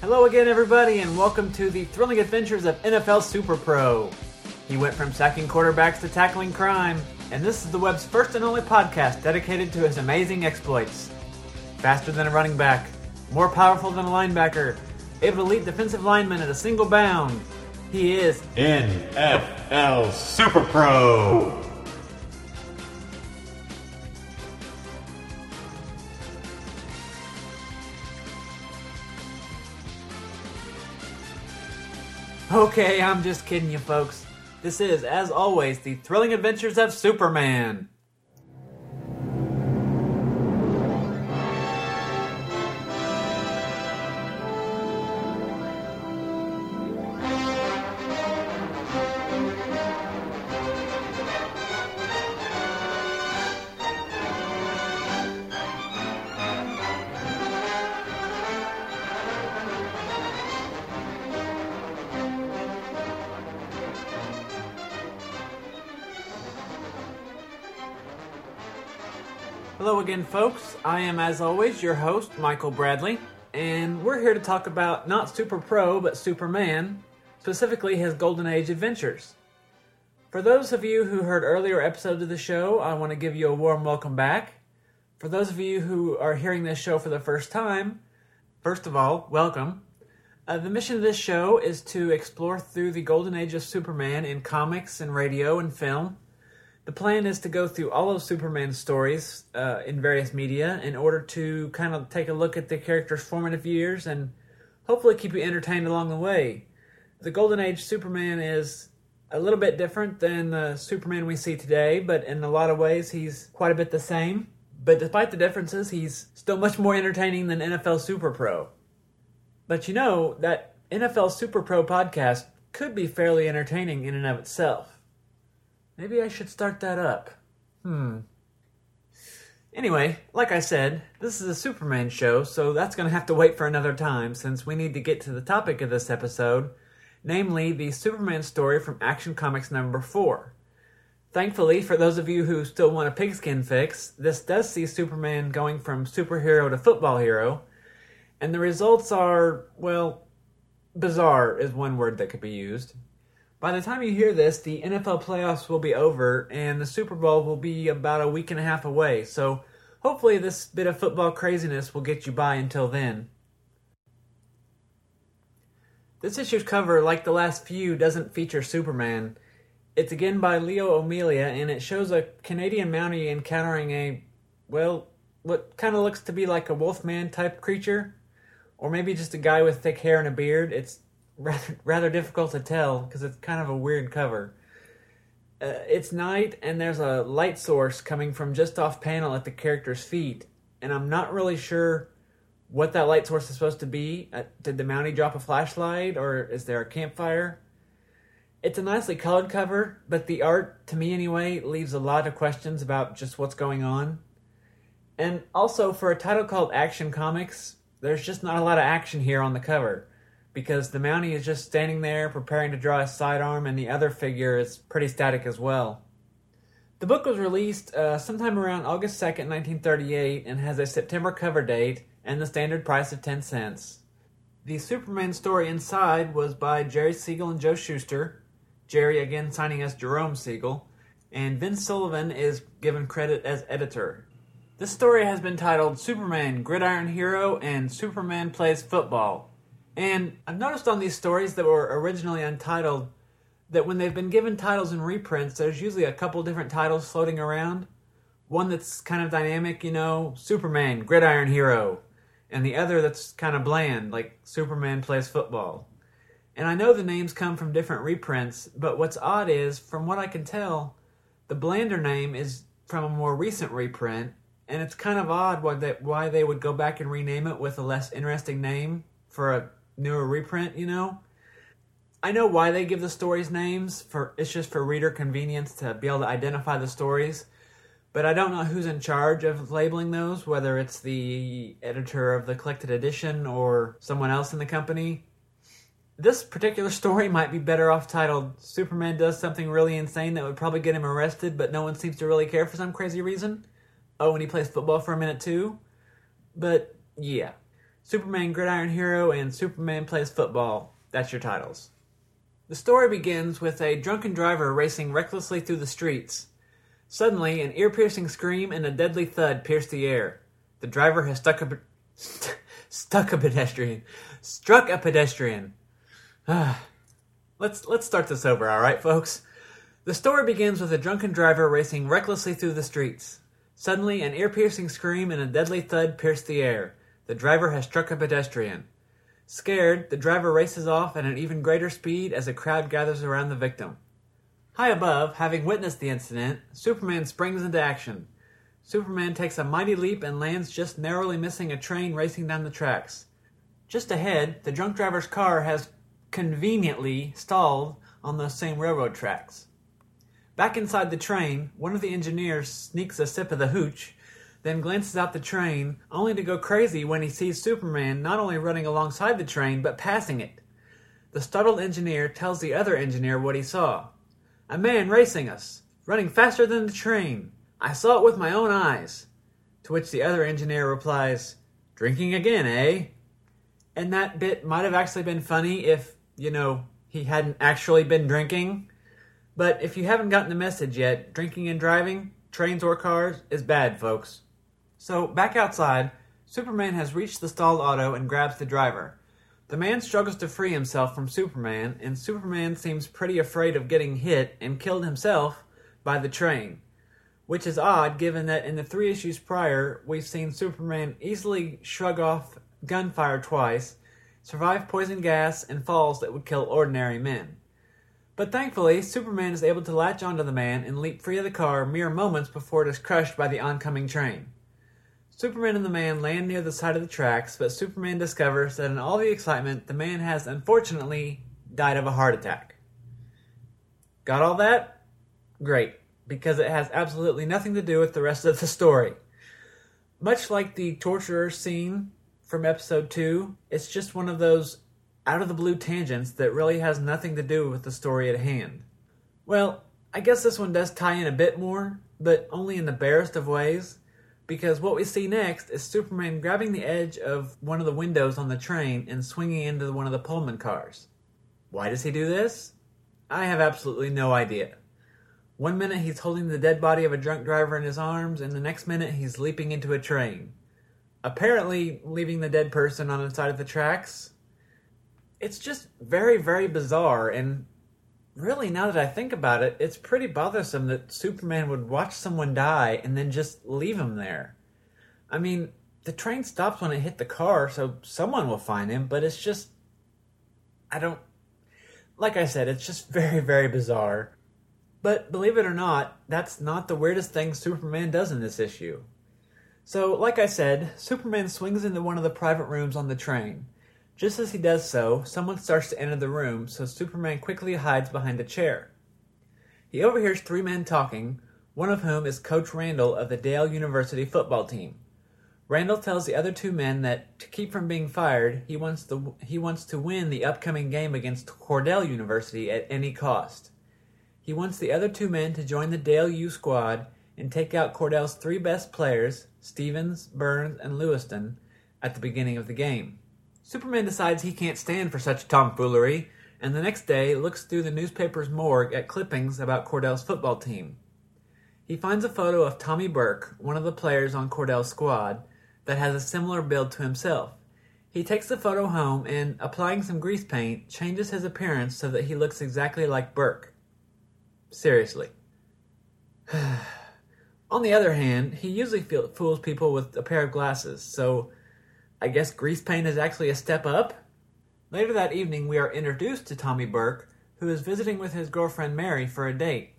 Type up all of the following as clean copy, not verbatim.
Hello again, everybody, and welcome to the thrilling adventures of NFL Super Pro. He went from sacking quarterbacks to tackling crime, and this is the web's first and only podcast dedicated to his amazing exploits. Faster than a running back, more powerful than a linebacker, able to lead defensive linemen at a single bound, he is NFL Super Pro. Okay, I'm just kidding you folks. This is, as always, the thrilling adventures of Superman. Hello again, folks. I am, as always, your host, Michael Bradley, and we're here to talk about not Super Pro, but Superman, specifically his Golden Age adventures. For those of you who heard earlier episodes of the show, I want to give you a warm welcome back. For those of you who are hearing this show for the first time, first of all, welcome. The mission of this show is to explore through the Golden Age of Superman in comics and radio and film. The plan is to go through all of Superman's stories in various media in order to kind of take a look at the character's formative years and hopefully keep you entertained along the way. The Golden Age Superman is a little bit different than the Superman we see today, but in a lot of ways he's quite a bit the same. But despite the differences, he's still much more entertaining than NFL Super Pro. But you know, that NFL Super Pro podcast could be fairly entertaining in and of itself. Maybe I should start that up. Anyway, like I said, this is a Superman show, so that's going to have to wait for another time since we need to get to the topic of this episode, namely the Superman story from Action Comics number 4. Thankfully, for those of you who still want a pigskin fix, this does see Superman going from superhero to football hero, and the results are, well, bizarre is one word that could be used. By the time you hear this, the NFL playoffs will be over, and the Super Bowl will be about a week and a half away, so hopefully this bit of football craziness will get you by until then. This issue's cover, like the last few, doesn't feature Superman. It's again by Leo O'Mealia, and it shows a Canadian Mountie encountering a, well, what kind of looks to be like a Wolfman-type creature, or maybe just a guy with thick hair and a beard. It's rather difficult to tell because it's kind of a weird cover. It's night and there's a light source coming from just off panel at the character's feet, and I'm not really sure what that light source is supposed to be. Did the Mountie drop a flashlight, or is there a campfire? It's a nicely colored cover, but the art, to me anyway, leaves a lot of questions about just what's going on. And also, for a title called Action Comics, there's just not a lot of action here on the cover, because the Mountie is just standing there preparing to draw his sidearm, and the other figure is pretty static as well. The book was released sometime around August 2nd, 1938, and has a September cover date and the standard price of 10 cents. The Superman story inside was by Jerry Siegel and Joe Shuster, Jerry again signing as Jerome Siegel, and Vince Sullivan is given credit as editor. This story has been titled Superman, Gridiron Hero, and Superman Plays Football. And I've noticed on these stories that were originally untitled that when they've been given titles and reprints, there's usually a couple different titles floating around. One that's kind of dynamic, you know, Superman, Gridiron Hero. And the other that's kind of bland, like Superman Plays Football. And I know the names come from different reprints, but what's odd is, from what I can tell, the blander name is from a more recent reprint, and it's kind of odd why they would go back and rename it with a less interesting name for a newer reprint, you know? I know why they give the stories names. It's just for reader convenience to be able to identify the stories. But I don't know who's in charge of labeling those, whether it's the editor of the collected edition or someone else in the company. This particular story might be better off titled, Superman Does Something Really Insane That Would Probably Get Him Arrested, But No One Seems to Really Care for Some Crazy Reason. Oh, and He Plays Football for a Minute Too. But, yeah. Superman Gridiron Hero, and Superman Plays Football. That's your titles. The story begins with a drunken driver racing recklessly through the streets. Suddenly, an ear-piercing scream and a deadly thud pierce the air. The driver has struck a pedestrian. Let's start this over, all right, folks? The story begins with a drunken driver racing recklessly through the streets. Suddenly, an ear-piercing scream and a deadly thud pierce the air. The driver has struck a pedestrian. Scared, the driver races off at an even greater speed as a crowd gathers around the victim. High above, having witnessed the incident, Superman springs into action. Superman takes a mighty leap and lands just narrowly missing a train racing down the tracks. Just ahead, the drunk driver's car has conveniently stalled on those same railroad tracks. Back inside the train, one of the engineers sneaks a sip of the hooch, then glances out the train, only to go crazy when he sees Superman not only running alongside the train, but passing it. The startled engineer tells the other engineer what he saw. "A man racing us, running faster than the train. I saw it with my own eyes." To which the other engineer replies, "Drinking again, eh?" And that bit might have actually been funny if, he hadn't actually been drinking. But if you haven't gotten the message yet, drinking and driving, trains or cars, is bad, folks. So, back outside, Superman has reached the stalled auto and grabs the driver. The man struggles to free himself from Superman, and Superman seems pretty afraid of getting hit and killed himself by the train. Which is odd, given that in the 3 issues prior, we've seen Superman easily shrug off gunfire twice, survive poison gas, and falls that would kill ordinary men. But thankfully, Superman is able to latch onto the man and leap free of the car mere moments before it is crushed by the oncoming train. Superman and the man land near the side of the tracks, but Superman discovers that in all the excitement, the man has unfortunately died of a heart attack. Got all that? Great, because it has absolutely nothing to do with the rest of the story. Much like the torturer scene from episode 2, it's just one of those out-of-the-blue tangents that really has nothing to do with the story at hand. Well, I guess this one does tie in a bit more, but only in the barest of ways. Because what we see next is Superman grabbing the edge of one of the windows on the train and swinging into one of the Pullman cars. Why does he do this? I have absolutely no idea. One minute he's holding the dead body of a drunk driver in his arms, and the next minute he's leaping into a train. Apparently leaving the dead person on the side of the tracks. It's just very, very bizarre, and really, now that I think about it, it's pretty bothersome that Superman would watch someone die and then just leave him there. I mean, the train stops when it hit the car, so someone will find him, but it's just... Like I said, it's just very, very bizarre. But believe it or not, that's not the weirdest thing Superman does in this issue. So, like I said, Superman swings into one of the private rooms on the train. Just as he does so, someone starts to enter the room, so Superman quickly hides behind a chair. He overhears 3 men talking, one of whom is Coach Randall of the Dale University football team. Randall tells the other 2 men that, to keep from being fired, he wants to win the upcoming game against Cordell University at any cost. He wants the other 2 men to join the Dale U squad and take out Cordell's 3 best players, Stevens, Burns, and Lewiston, at the beginning of the game. Superman decides he can't stand for such tomfoolery, and the next day looks through the newspaper's morgue at clippings about Cordell's football team. He finds a photo of Tommy Burke, one of the players on Cordell's squad, that has a similar build to himself. He takes the photo home and, applying some grease paint, changes his appearance so that he looks exactly like Burke. Seriously. On the other hand, he usually fools people with a pair of glasses, so I guess grease paint is actually a step up? Later that evening, we are introduced to Tommy Burke, who is visiting with his girlfriend Mary for a date.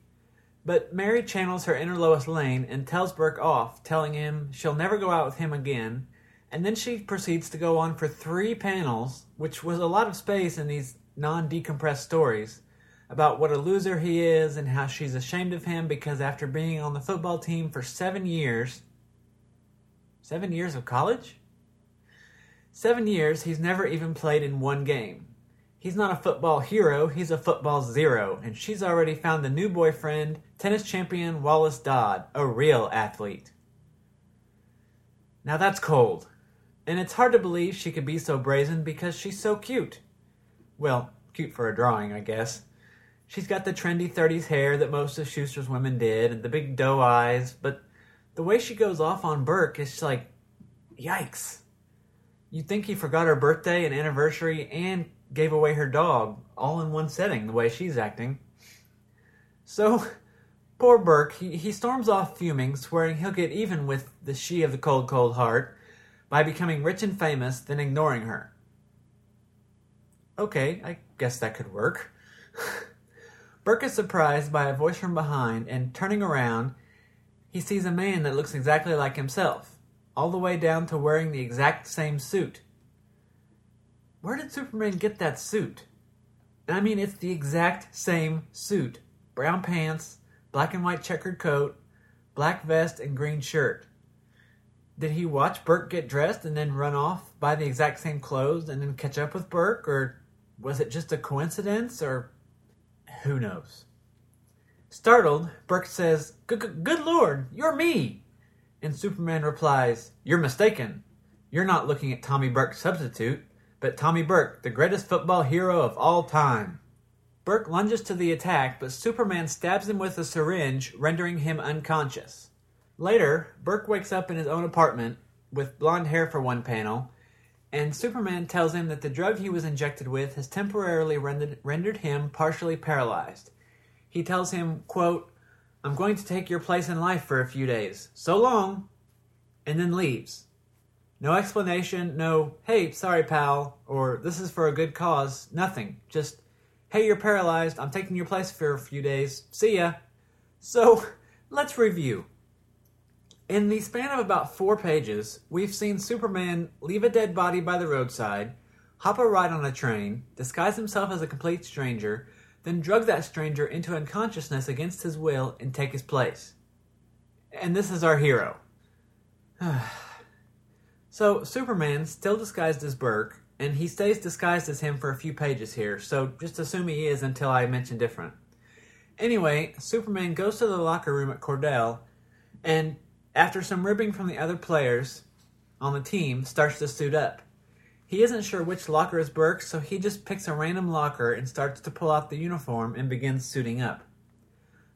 But Mary channels her inner Lois Lane and tells Burke off, telling him she'll never go out with him again, and then she proceeds to go on for 3 panels, which was a lot of space in these non-decompressed stories, about what a loser he is and how she's ashamed of him because after being on the football team for 7 years... 7 years of college? 7 years, he's never even played in one game. He's not a football hero, he's a football zero, and she's already found a new boyfriend, tennis champion Wallace Dodd, a real athlete. Now that's cold. And it's hard to believe she could be so brazen because she's so cute. Well, cute for a drawing, I guess. She's got the trendy 30s hair that most of Shuster's women did, and the big doe eyes, but the way she goes off on Burke is like, yikes. You'd think he forgot her birthday and anniversary and gave away her dog, all in one setting, the way she's acting. So, poor Burke, he storms off fuming, swearing he'll get even with the she of the cold, cold heart by becoming rich and famous, then ignoring her. Okay, I guess that could work. Burke is surprised by a voice from behind, and turning around, he sees a man that looks exactly like himself, all the way down to wearing the exact same suit. Where did Superman get that suit? And I mean, it's the exact same suit. Brown pants, black and white checkered coat, black vest, and green shirt. Did he watch Burke get dressed and then run off, buy the exact same clothes, and then catch up with Burke? Or was it just a coincidence? Or who knows? Startled, Burke says, Good Lord, you're me! And Superman replies, You're mistaken. You're not looking at Tommy Burke's substitute, but Tommy Burke, the greatest football hero of all time. Burke lunges to the attack, but Superman stabs him with a syringe, rendering him unconscious. Later, Burke wakes up in his own apartment, with blonde hair for one panel, and Superman tells him that the drug he was injected with has temporarily rendered him partially paralyzed. He tells him, quote, I'm going to take your place in life for a few days. So long! And then leaves. No explanation, no, hey, sorry, pal, or this is for a good cause, nothing. Just, hey, you're paralyzed, I'm taking your place for a few days, see ya. So, let's review. In the span of about 4 pages, we've seen Superman leave a dead body by the roadside, hop a ride on a train, disguise himself as a complete stranger, then drug that stranger into unconsciousness against his will and take his place. And this is our hero. So, Superman, still disguised as Burke, and he stays disguised as him for a few pages here, so just assume he is until I mention different. Anyway, Superman goes to the locker room at Cordell, and after some ribbing from the other players on the team, starts to suit up. He isn't sure which locker is Burke's, so he just picks a random locker and starts to pull out the uniform and begins suiting up.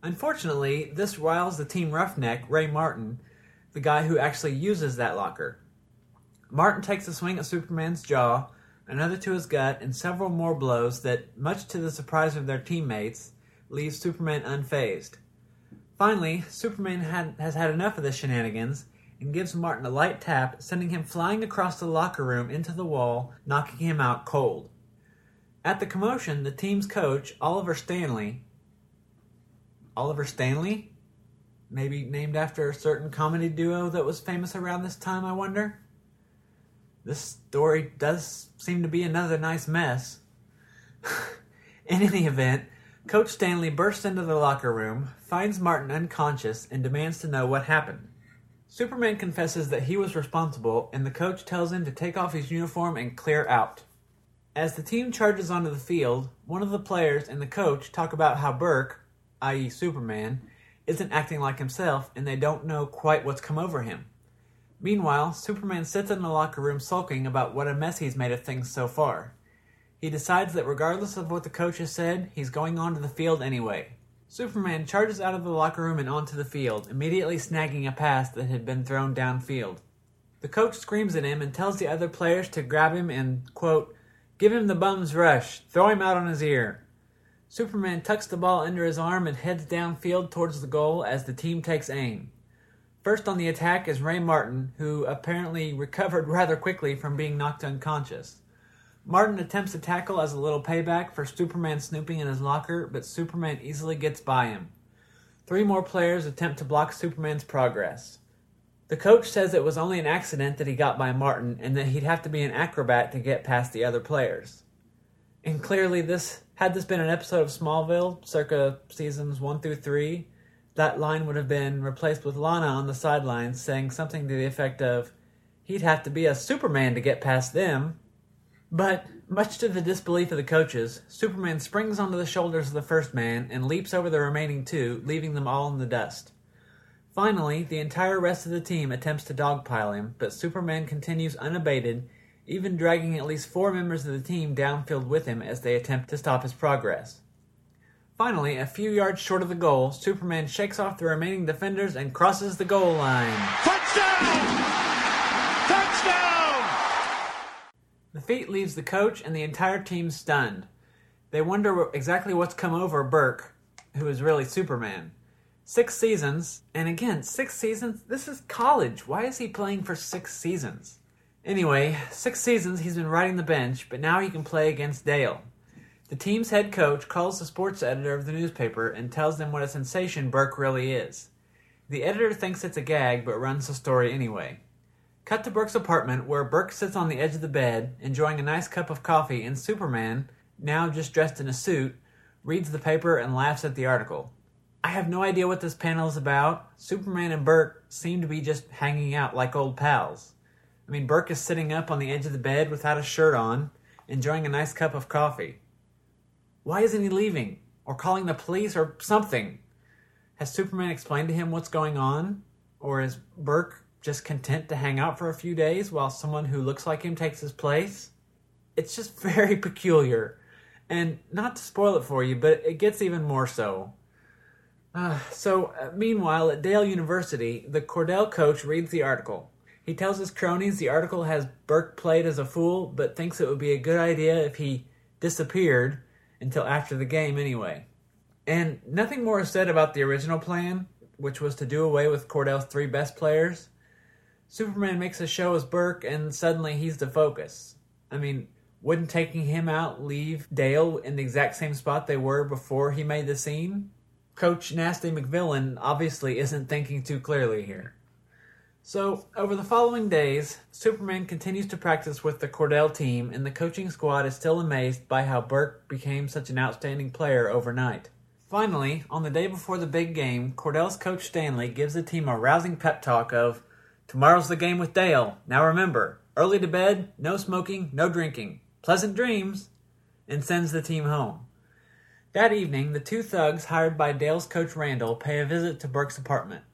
Unfortunately, this riles the team roughneck, Ray Martin, the guy who actually uses that locker. Martin takes a swing at Superman's jaw, another to his gut, and several more blows that, much to the surprise of their teammates, leaves Superman unfazed. Finally, Superman has had enough of the shenanigans and gives Martin a light tap, sending him flying across the locker room into the wall, knocking him out cold. At the commotion, the team's coach, Oliver Stanley? Maybe named after a certain comedy duo that was famous around this time, I wonder? This story does seem to be another nice mess. In any event, Coach Stanley bursts into the locker room, finds Martin unconscious, and demands to know what happened. Superman confesses that he was responsible, and the coach tells him to take off his uniform and clear out. As the team charges onto the field, one of the players and the coach talk about how Burke, i.e. Superman, isn't acting like himself, and they don't know quite what's come over him. Meanwhile, Superman sits in the locker room sulking about what a mess he's made of things so far. He decides that regardless of what the coach has said, he's going onto the field anyway. Superman charges out of the locker room and onto the field, immediately snagging a pass that had been thrown downfield. The coach screams at him and tells the other players to grab him and, quote, give him the bum's rush, throw him out on his ear. Superman tucks the ball under his arm and heads downfield towards the goal as the team takes aim. First on the attack is Ray Martin, who apparently recovered rather quickly from being knocked unconscious. Martin attempts a tackle as a little payback for Superman snooping in his locker, but Superman easily gets by him. 3 more players attempt to block Superman's progress. The coach says it was only an accident that he got by Martin and that he'd have to be an acrobat to get past the other players. And clearly, had this been an episode of Smallville, circa seasons 1-3, that line would have been replaced with Lana on the sidelines saying something to the effect of, he'd have to be a Superman to get past them. But, much to the disbelief of the coaches, Superman springs onto the shoulders of the first man and leaps over the remaining 2, leaving them all in the dust. Finally, the entire rest of the team attempts to dogpile him, but Superman continues unabated, even dragging at least 4 members of the team downfield with him as they attempt to stop his progress. Finally, a few yards short of the goal, Superman shakes off the remaining defenders and crosses the goal line. Touchdown! Touchdown! The feat leaves the coach and the entire team stunned. They wonder exactly what's come over Burke, who is really Superman. 6 seasons, and again, 6 seasons? This is college. Why is he playing for 6 seasons? Anyway, 6 seasons he's been riding the bench, but now he can play against Dale. The team's head coach calls the sports editor of the newspaper and tells them what a sensation Burke really is. The editor thinks it's a gag, but runs the story anyway. Cut to Burke's apartment, where Burke sits on the edge of the bed, enjoying a nice cup of coffee, and Superman, now just dressed in a suit, reads the paper and laughs at the article. I have no idea what this panel is about. Superman and Burke seem to be just hanging out like old pals. I mean, Burke is sitting up on the edge of the bed without a shirt on, enjoying a nice cup of coffee. Why isn't he leaving? Or calling the police or something? Has Superman explained to him what's going on? Or is Burke just content to hang out for a few days while someone who looks like him takes his place? It's just very peculiar. And not to spoil it for you, but it gets even more so. Meanwhile, at Dale University, the Cordell coach reads the article. He tells his cronies the article has Burke played as a fool, but thinks it would be a good idea if he disappeared until after the game anyway. And nothing more is said about the original plan, which was to do away with Cordell's 3 best players. Superman makes a show as Burke, and suddenly he's the focus. I mean, wouldn't taking him out leave Dale in the exact same spot they were before he made the scene? Coach Nasty McVillain obviously isn't thinking too clearly here. So, over the following days, Superman continues to practice with the Cordell team, and the coaching squad is still amazed by how Burke became such an outstanding player overnight. Finally, on the day before the big game, Cordell's coach Stanley gives the team a rousing pep talk of, "Tomorrow's the game with Dale. Now remember, early to bed, no smoking, no drinking. Pleasant dreams," and sends the team home. That evening, the 2 thugs hired by Dale's coach Randall pay a visit to Burke's apartment.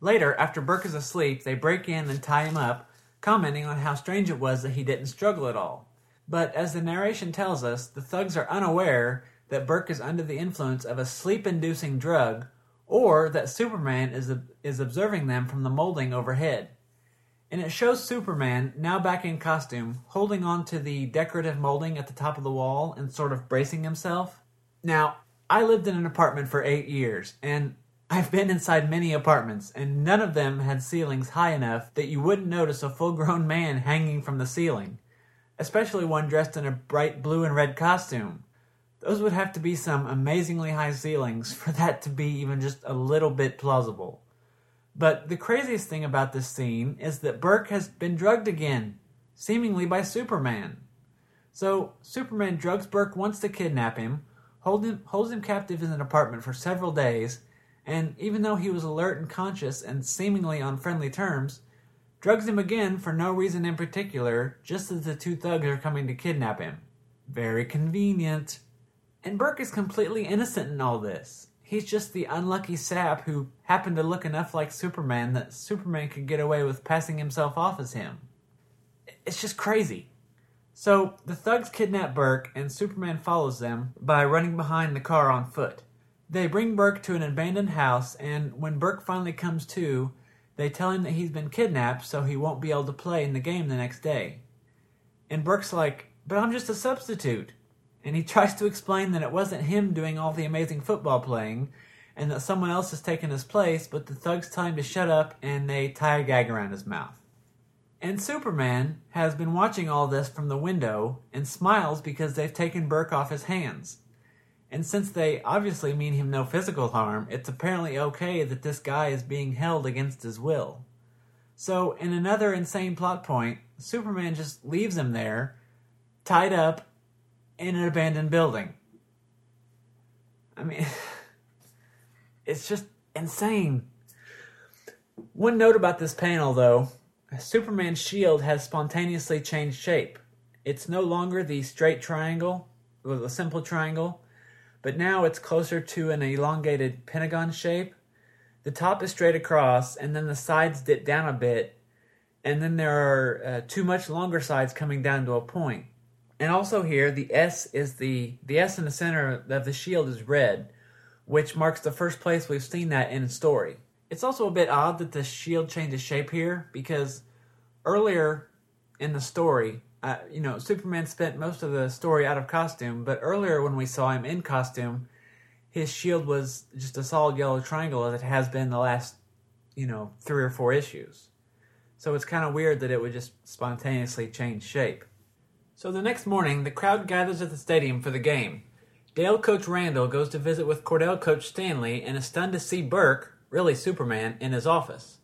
Later, after Burke is asleep, they break in and tie him up, commenting on how strange it was that he didn't struggle at all. But as the narration tells us, the thugs are unaware that Burke is under the influence of a sleep-inducing drug, or that Superman is observing them from the molding overhead. And it shows Superman, now back in costume, holding on to the decorative molding at the top of the wall and sort of bracing himself. Now, I lived in an apartment for 8 years, and I've been inside many apartments, and none of them had ceilings high enough that you wouldn't notice a full-grown man hanging from the ceiling, especially one dressed in a bright blue and red costume. Those would have to be some amazingly high ceilings for that to be even just a little bit plausible. But the craziest thing about this scene is that Burke has been drugged again, seemingly by Superman. So, Superman drugs Burke once to kidnap him, holds him captive in an apartment for several days, and even though he was alert and conscious and seemingly on friendly terms, drugs him again for no reason in particular, just as the 2 thugs are coming to kidnap him. Very convenient. And Burke is completely innocent in all this. He's just the unlucky sap who happened to look enough like Superman that Superman could get away with passing himself off as him. It's just crazy. So, the thugs kidnap Burke, and Superman follows them by running behind the car on foot. They bring Burke to an abandoned house, and when Burke finally comes to, they tell him that he's been kidnapped so he won't be able to play in the game the next day. And Burke's like, "But I'm just a substitute." And he tries to explain that it wasn't him doing all the amazing football playing, and that someone else has taken his place, but the thugs tell him to shut up, and they tie a gag around his mouth. And Superman has been watching all this from the window, and smiles because they've taken Burke off his hands. And since they obviously mean him no physical harm, it's apparently okay that this guy is being held against his will. So, in another insane plot point, Superman just leaves him there, tied up, in an abandoned building. I mean, it's just insane. One note about this panel, though, Superman's shield has spontaneously changed shape. It's no longer the straight triangle, or the simple triangle, but now it's closer to an elongated pentagon shape. The top is straight across, and then the sides dip down a bit, and then there are two much longer sides coming down to a point. And also here, the S is the S in the center of the shield is red, which marks the first place we've seen that in a story. It's also a bit odd that the shield changes shape here, because earlier in the story, Superman spent most of the story out of costume, but earlier when we saw him in costume, his shield was just a solid yellow triangle as it has been the last, 3 or 4 issues. So it's kind of weird that it would just spontaneously change shape. So the next morning, the crowd gathers at the stadium for the game. Dale Coach Randall goes to visit with Cordell Coach Stanley and is stunned to see Burke, really Superman, in his office.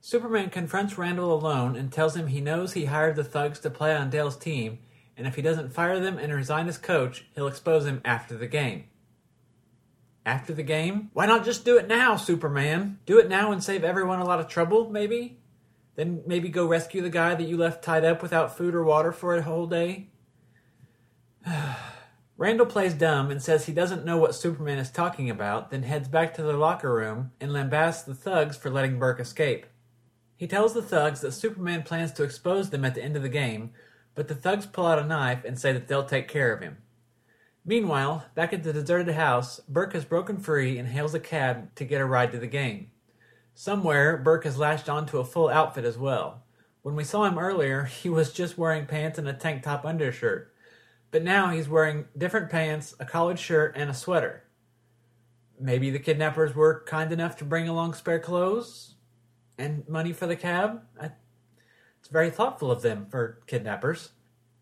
Superman confronts Randall alone and tells him he knows he hired the thugs to play on Dale's team, and if he doesn't fire them and resign as coach, he'll expose him after the game. After the game? Why not just do it now, Superman? Do it now and save everyone a lot of trouble, maybe? Then maybe go rescue the guy that you left tied up without food or water for a whole day? Randall plays dumb and says he doesn't know what Superman is talking about, then heads back to the locker room and lambasts the thugs for letting Burke escape. He tells the thugs that Superman plans to expose them at the end of the game, but the thugs pull out a knife and say that they'll take care of him. Meanwhile, back at the deserted house, Burke has broken free and hails a cab to get a ride to the game. Somewhere, Burke has latched onto a full outfit as well. When we saw him earlier, he was just wearing pants and a tank top undershirt. But now he's wearing different pants, a collared shirt, and a sweater. Maybe the kidnappers were kind enough to bring along spare clothes and money for the cab? It's very thoughtful of them for kidnappers.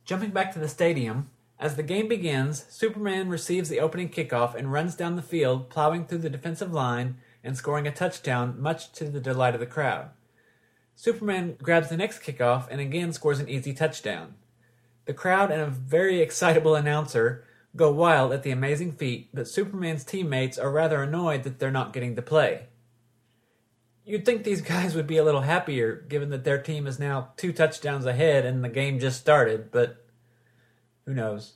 Jumping back to the stadium, as the game begins, Superman receives the opening kickoff and runs down the field, plowing through the defensive line and scoring a touchdown, much to the delight of the crowd. Superman grabs the next kickoff and again scores an easy touchdown. The crowd and a very excitable announcer go wild at the amazing feat, but Superman's teammates are rather annoyed that they're not getting to play. You'd think these guys would be a little happier, given that their team is now 2 touchdowns ahead and the game just started, but who knows?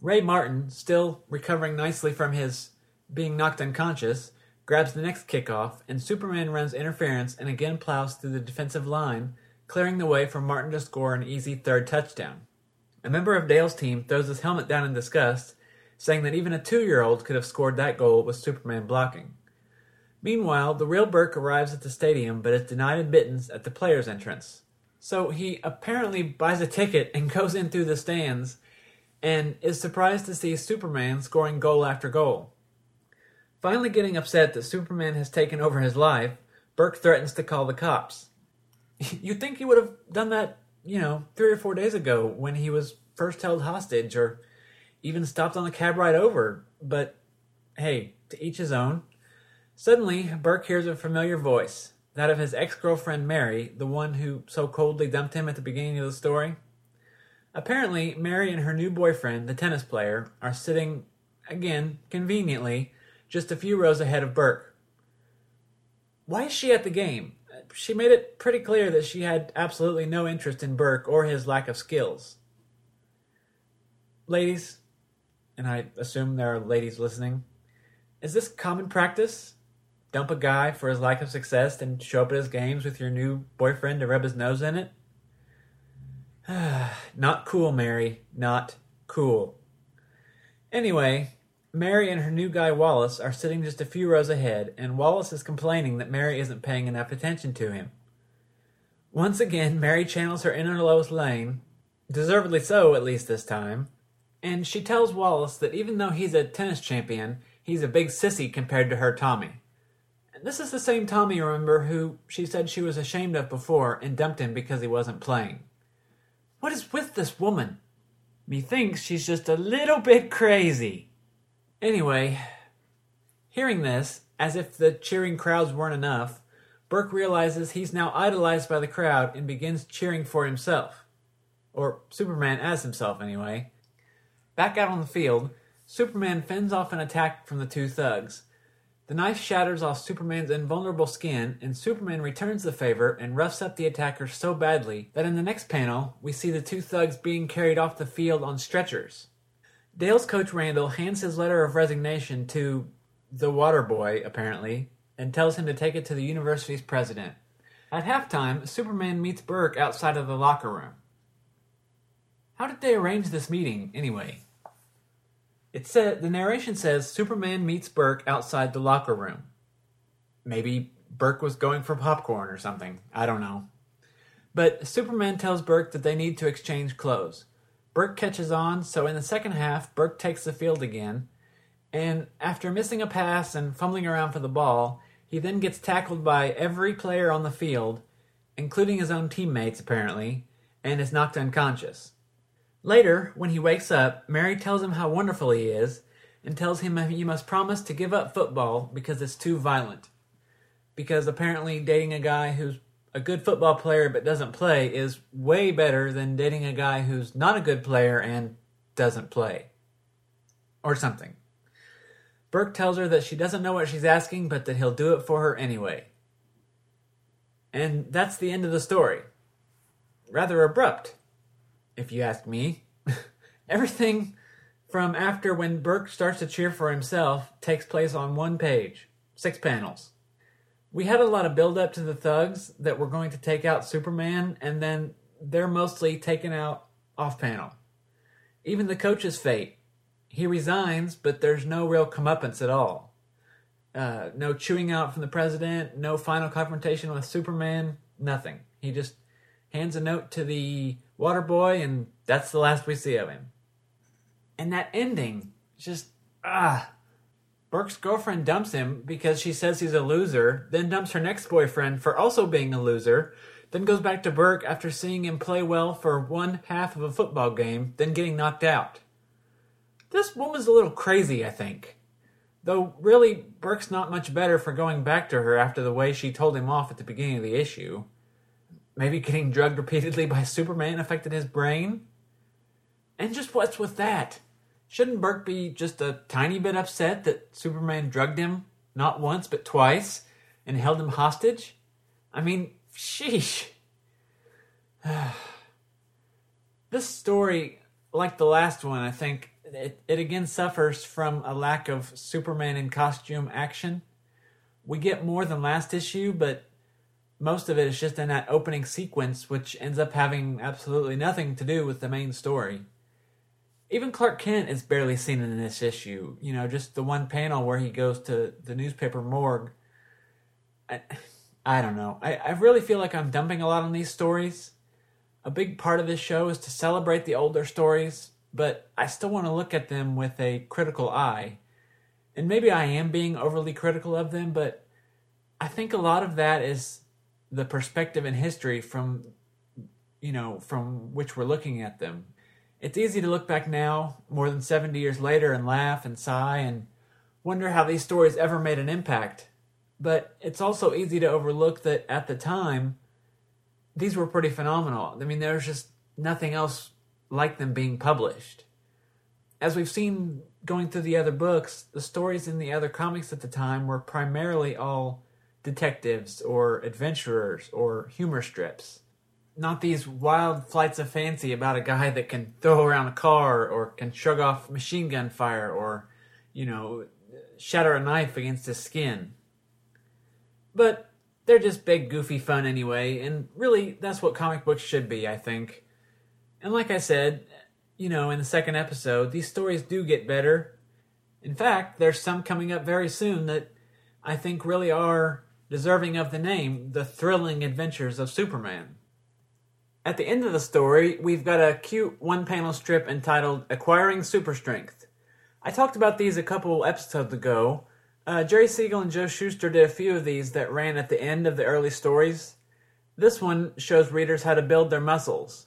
Ray Martin, still recovering nicely from his being knocked unconscious, grabs the next kickoff, and Superman runs interference and again plows through the defensive line, clearing the way for Martin to score an easy 3rd touchdown. A member of Dale's team throws his helmet down in disgust, saying that even a 2-year-old could have scored that goal with Superman blocking. Meanwhile, the real Burke arrives at the stadium but is denied admittance at the players' entrance. So he apparently buys a ticket and goes in through the stands and is surprised to see Superman scoring goal after goal. Finally getting upset that Superman has taken over his life, Burke threatens to call the cops. You'd think he would have done that, 3 or 4 days ago when he was first held hostage or even stopped on the cab ride over, but hey, to each his own. Suddenly, Burke hears a familiar voice. That of his ex-girlfriend Mary, the one who so coldly dumped him at the beginning of the story. Apparently, Mary and her new boyfriend, the tennis player, are sitting, again, conveniently, just a few rows ahead of Burke. Why is she at the game? She made it pretty clear that she had absolutely no interest in Burke or his lack of skills. Ladies, and I assume there are ladies listening, is this common practice? Dump a guy for his lack of success and show up at his games with your new boyfriend to rub his nose in it? Not cool, Mary. Not cool. Anyway, Mary and her new guy Wallace are sitting just a few rows ahead, and Wallace is complaining that Mary isn't paying enough attention to him. Once again, Mary channels her inner Lois Lane, deservedly so at least this time, and she tells Wallace that even though he's a tennis champion, he's a big sissy compared to her Tommy. This is the same Tommy, remember, who she said she was ashamed of before and dumped him because he wasn't playing. What is with this woman? Methinks she's just a little bit crazy. Anyway, hearing this, as if the cheering crowds weren't enough, Burke realizes he's now idolized by the crowd and begins cheering for himself. Or Superman as himself, anyway. Back out on the field, Superman fends off an attack from the 2 thugs. The knife shatters off Superman's invulnerable skin, and Superman returns the favor and roughs up the attacker so badly that in the next panel, we see the 2 thugs being carried off the field on stretchers. Dale's coach Randall hands his letter of resignation to the water boy, apparently, and tells him to take it to the university's president. At halftime, Superman meets Burke outside of the locker room. How did they arrange this meeting, anyway? The narration says Superman meets Burke outside the locker room. Maybe Burke was going for popcorn or something. I don't know. But Superman tells Burke that they need to exchange clothes. Burke catches on, so in the second half, Burke takes the field again, and after missing a pass and fumbling around for the ball, he then gets tackled by every player on the field, including his own teammates, apparently, and is knocked unconscious. Later, when he wakes up, Mary tells him how wonderful he is and tells him he must promise to give up football because it's too violent. Because apparently dating a guy who's a good football player but doesn't play is way better than dating a guy who's not a good player and doesn't play. Or something. Burke tells her that she doesn't know what she's asking, but that he'll do it for her anyway. And that's the end of the story. Rather abrupt, if you ask me. Everything from after when Burke starts to cheer for himself takes place on one page, 6 panels. We had a lot of build-up to the thugs that were going to take out Superman, and then they're mostly taken out off-panel. Even the coach's fate. He resigns, but there's no real comeuppance at all. No chewing out from the president, no final confrontation with Superman, nothing. He just hands a note to the water boy, and that's the last we see of him. And that ending, just, Burke's girlfriend dumps him because she says he's a loser, then dumps her next boyfriend for also being a loser, then goes back to Burke after seeing him play well for one half of a football game, then getting knocked out. This woman's a little crazy, I think. Though, really, Burke's not much better for going back to her after the way she told him off at the beginning of the issue. Maybe getting drugged repeatedly by Superman affected his brain? And just what's with that? Shouldn't Burke be just a tiny bit upset that Superman drugged him, not once but twice, and held him hostage? I mean, sheesh. This story, like the last one, I think, It again suffers from a lack of Superman in costume action. We get more than last issue, but most of it is just in that opening sequence, which ends up having absolutely nothing to do with the main story. Even Clark Kent is barely seen in this issue. You know, just the one panel where he goes to the newspaper morgue. I don't know. I really feel like I'm dumping a lot on these stories. A big part of this show is to celebrate the older stories, but I still want to look at them with a critical eye. And maybe I am being overly critical of them, but I think a lot of that is the perspective and history from which we're looking at them. It's easy to look back now, more than 70 years later, and laugh and sigh and wonder how these stories ever made an impact. But it's also easy to overlook that at the time, these were pretty phenomenal. I mean, there's just nothing else like them being published. As we've seen going through the other books, the stories in the other comics at the time were primarily all detectives or adventurers or humor strips. Not these wild flights of fancy about a guy that can throw around a car or can shrug off machine gun fire or, shatter a knife against his skin. But they're just big, goofy fun anyway, and really, that's what comic books should be, I think. And like I said, in the second episode, these stories do get better. In fact, there's some coming up very soon that I think really are deserving of the name, The Thrilling Adventures of Superman. At the end of the story, we've got a cute one-panel strip entitled Acquiring Super Strength. I talked about these a couple episodes ago. Jerry Siegel and Joe Shuster did a few of these that ran at the end of the early stories. This one shows readers how to build their muscles.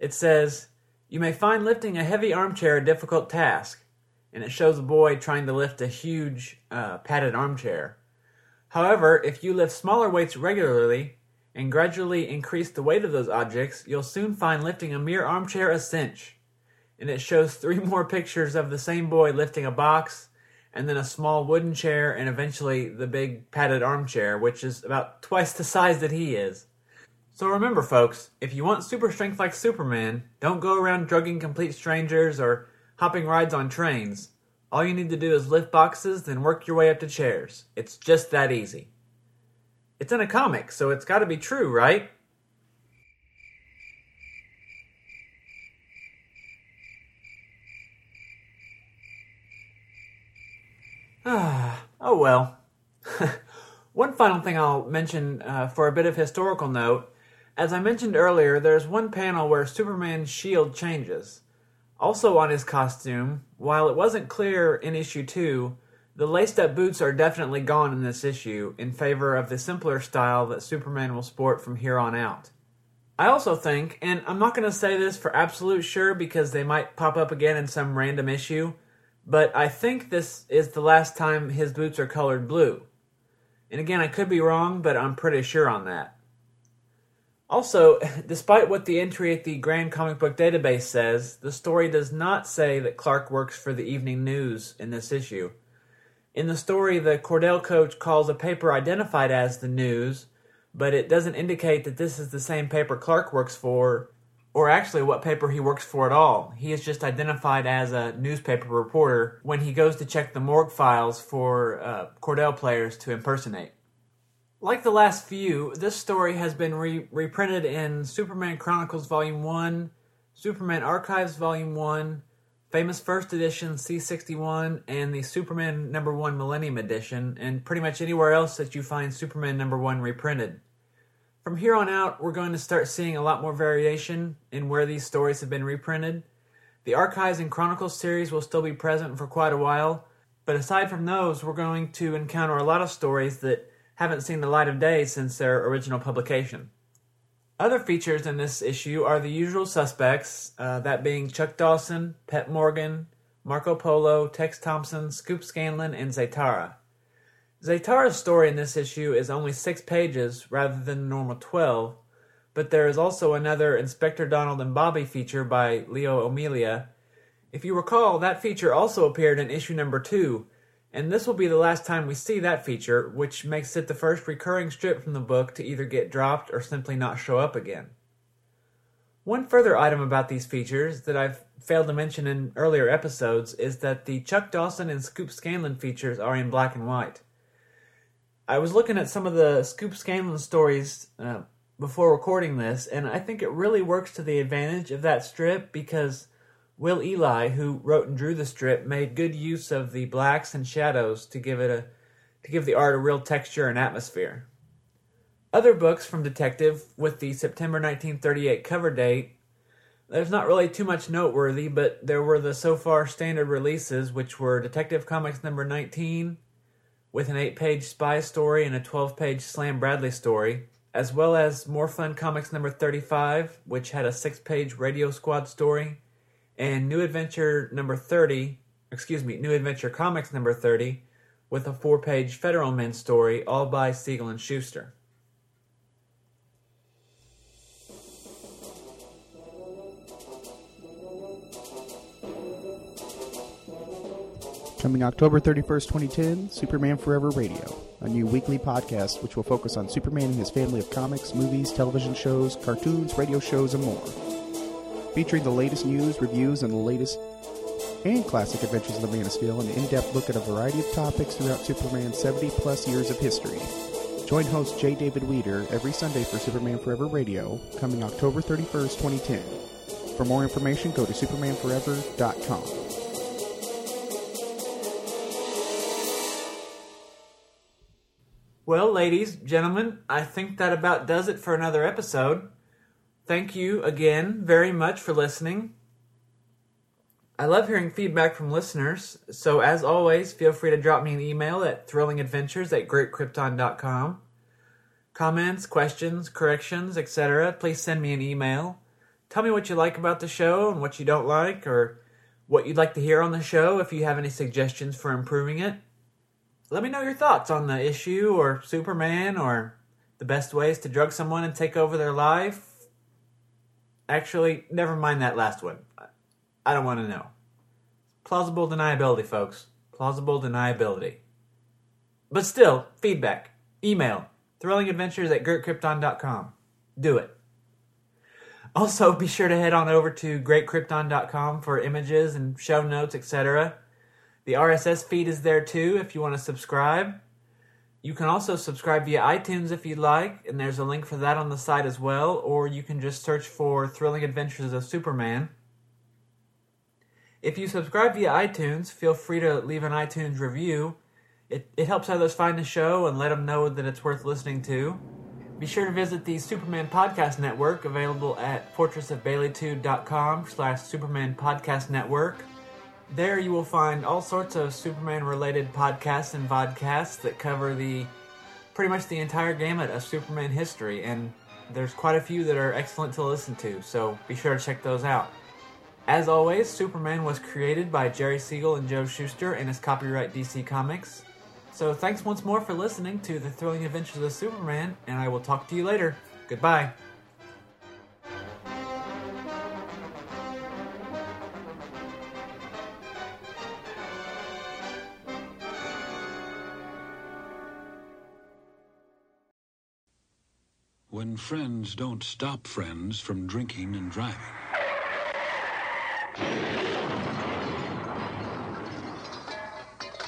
It says, "You may find lifting a heavy armchair a difficult task," and it shows a boy trying to lift a huge padded armchair. "However, if you lift smaller weights regularly and gradually increase the weight of those objects, you'll soon find lifting a mere armchair a cinch." And it shows 3 more pictures of the same boy lifting a box, and then a small wooden chair, and eventually the big padded armchair, which is about twice the size that he is. So remember, folks, if you want super strength like Superman, don't go around drugging complete strangers or hopping rides on trains. All you need to do is lift boxes, then work your way up to chairs. It's just that easy. It's in a comic, so it's got to be true, right? Oh well. One final thing I'll mention for a bit of historical note. As I mentioned earlier, there's one panel where Superman's shield changes. Also on his costume, while it wasn't clear in issue 2, the laced-up boots are definitely gone in this issue, in favor of the simpler style that Superman will sport from here on out. I also think, and I'm not going to say this for absolute sure because they might pop up again in some random issue, but I think this is the last time his boots are colored blue. And again, I could be wrong, but I'm pretty sure on that. Also, despite what the entry at the Grand Comic Book Database says, the story does not say that Clark works for the evening news in this issue. In the story, the Cordell coach calls a paper identified as the news, but it doesn't indicate that this is the same paper Clark works for, or actually what paper he works for at all. He is just identified as a newspaper reporter when he goes to check the morgue files for Cordell players to impersonate. Like the last few, this story has been reprinted in Superman Chronicles Volume 1, Superman Archives Volume 1, Famous First Edition C61, and the Superman No. 1 Millennium Edition, and pretty much anywhere else that you find Superman No. 1 reprinted. From here on out, we're going to start seeing a lot more variation in where these stories have been reprinted. The Archives and Chronicles series will still be present for quite a while, but aside from those, we're going to encounter a lot of stories that haven't seen the light of day since their original publication. Other features in this issue are the usual suspects, that being Chuck Dawson, Pet Morgan, Marco Polo, Tex Thompson, Scoop Scanlon, and Zaytara. Zaytara's story in this issue is only 6 pages rather than the normal 12, but there is also another Inspector Donald and Bobby feature by Leo O'Mealia. If you recall, that feature also appeared in issue number 2, and this will be the last time we see that feature, which makes it the first recurring strip from the book to either get dropped or simply not show up again. One further item about these features that I've failed to mention in earlier episodes is that the Chuck Dawson and Scoop Scanlon features are in black and white. I was looking at some of the Scoop Scanlon stories before recording this, and I think it really works to the advantage of that strip because Will Eli, who wrote and drew the strip, made good use of the blacks and shadows to give the art a real texture and atmosphere. Other books from Detective, with the September 1938 cover date, there's not really too much noteworthy, but there were the so far standard releases, which were Detective Comics number 19, with an 8-page spy story and a 12-page Slam Bradley story, as well as More Fun Comics number 35, which had a 6-page Radio Squad story, and New Adventure Comics number 30, with a 4-page Federal Men story, all by Siegel and Shuster. Coming October 31st, 2010, Superman Forever Radio, a new weekly podcast which will focus on Superman and his family of comics, movies, television shows, cartoons, radio shows, and more. Featuring the latest news, reviews, and the latest and classic adventures of the Man of Steel, an in-depth look at a variety of topics throughout Superman's 70-plus years of history. Join host J. David Weider every Sunday for Superman Forever Radio, coming October 31st, 2010. For more information, go to supermanforever.com. Well, ladies, gentlemen, I think that about does it for another episode. Thank you again very much for listening. I love hearing feedback from listeners, so as always, feel free to drop me an email at thrillingadventures@greatkrypton.com. Comments, questions, corrections, etc., please send me an email. Tell me what you like about the show and what you don't like, or what you'd like to hear on the show if you have any suggestions for improving it. Let me know your thoughts on the issue, or Superman, or the best ways to drug someone and take over their life. Actually, never mind that last one. I don't want to know. Plausible deniability, folks. Plausible deniability. But still, feedback. Email. thrillingadventures@greatkrypton.com. Do it. Also, be sure to head on over to greatkrypton.com for images and show notes, etc. The RSS feed is there too if you want to subscribe. You can also subscribe via iTunes if you'd like, and there's a link for that on the site as well, or you can just search for Thrilling Adventures of Superman. If you subscribe via iTunes, feel free to leave an iTunes review. It helps others find the show and let them know that it's worth listening to. Be sure to visit the Superman Podcast Network, available at fortressofbaileytude.com/Superman Podcast Network. There you will find all sorts of Superman-related podcasts and vodcasts that cover pretty much the entire gamut of Superman history, and there's quite a few that are excellent to listen to, so be sure to check those out. As always, Superman was created by Jerry Siegel and Joe Shuster and is copyright DC Comics. So thanks once more for listening to The Thrilling Adventures of Superman, and I will talk to you later. Goodbye. When friends don't stop friends from drinking and driving,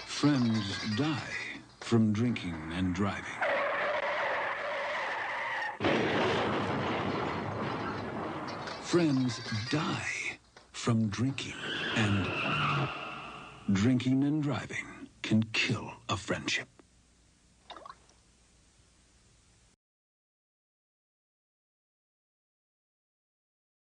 friends die from drinking and driving. Friends die from drinking and driving can kill a friendship.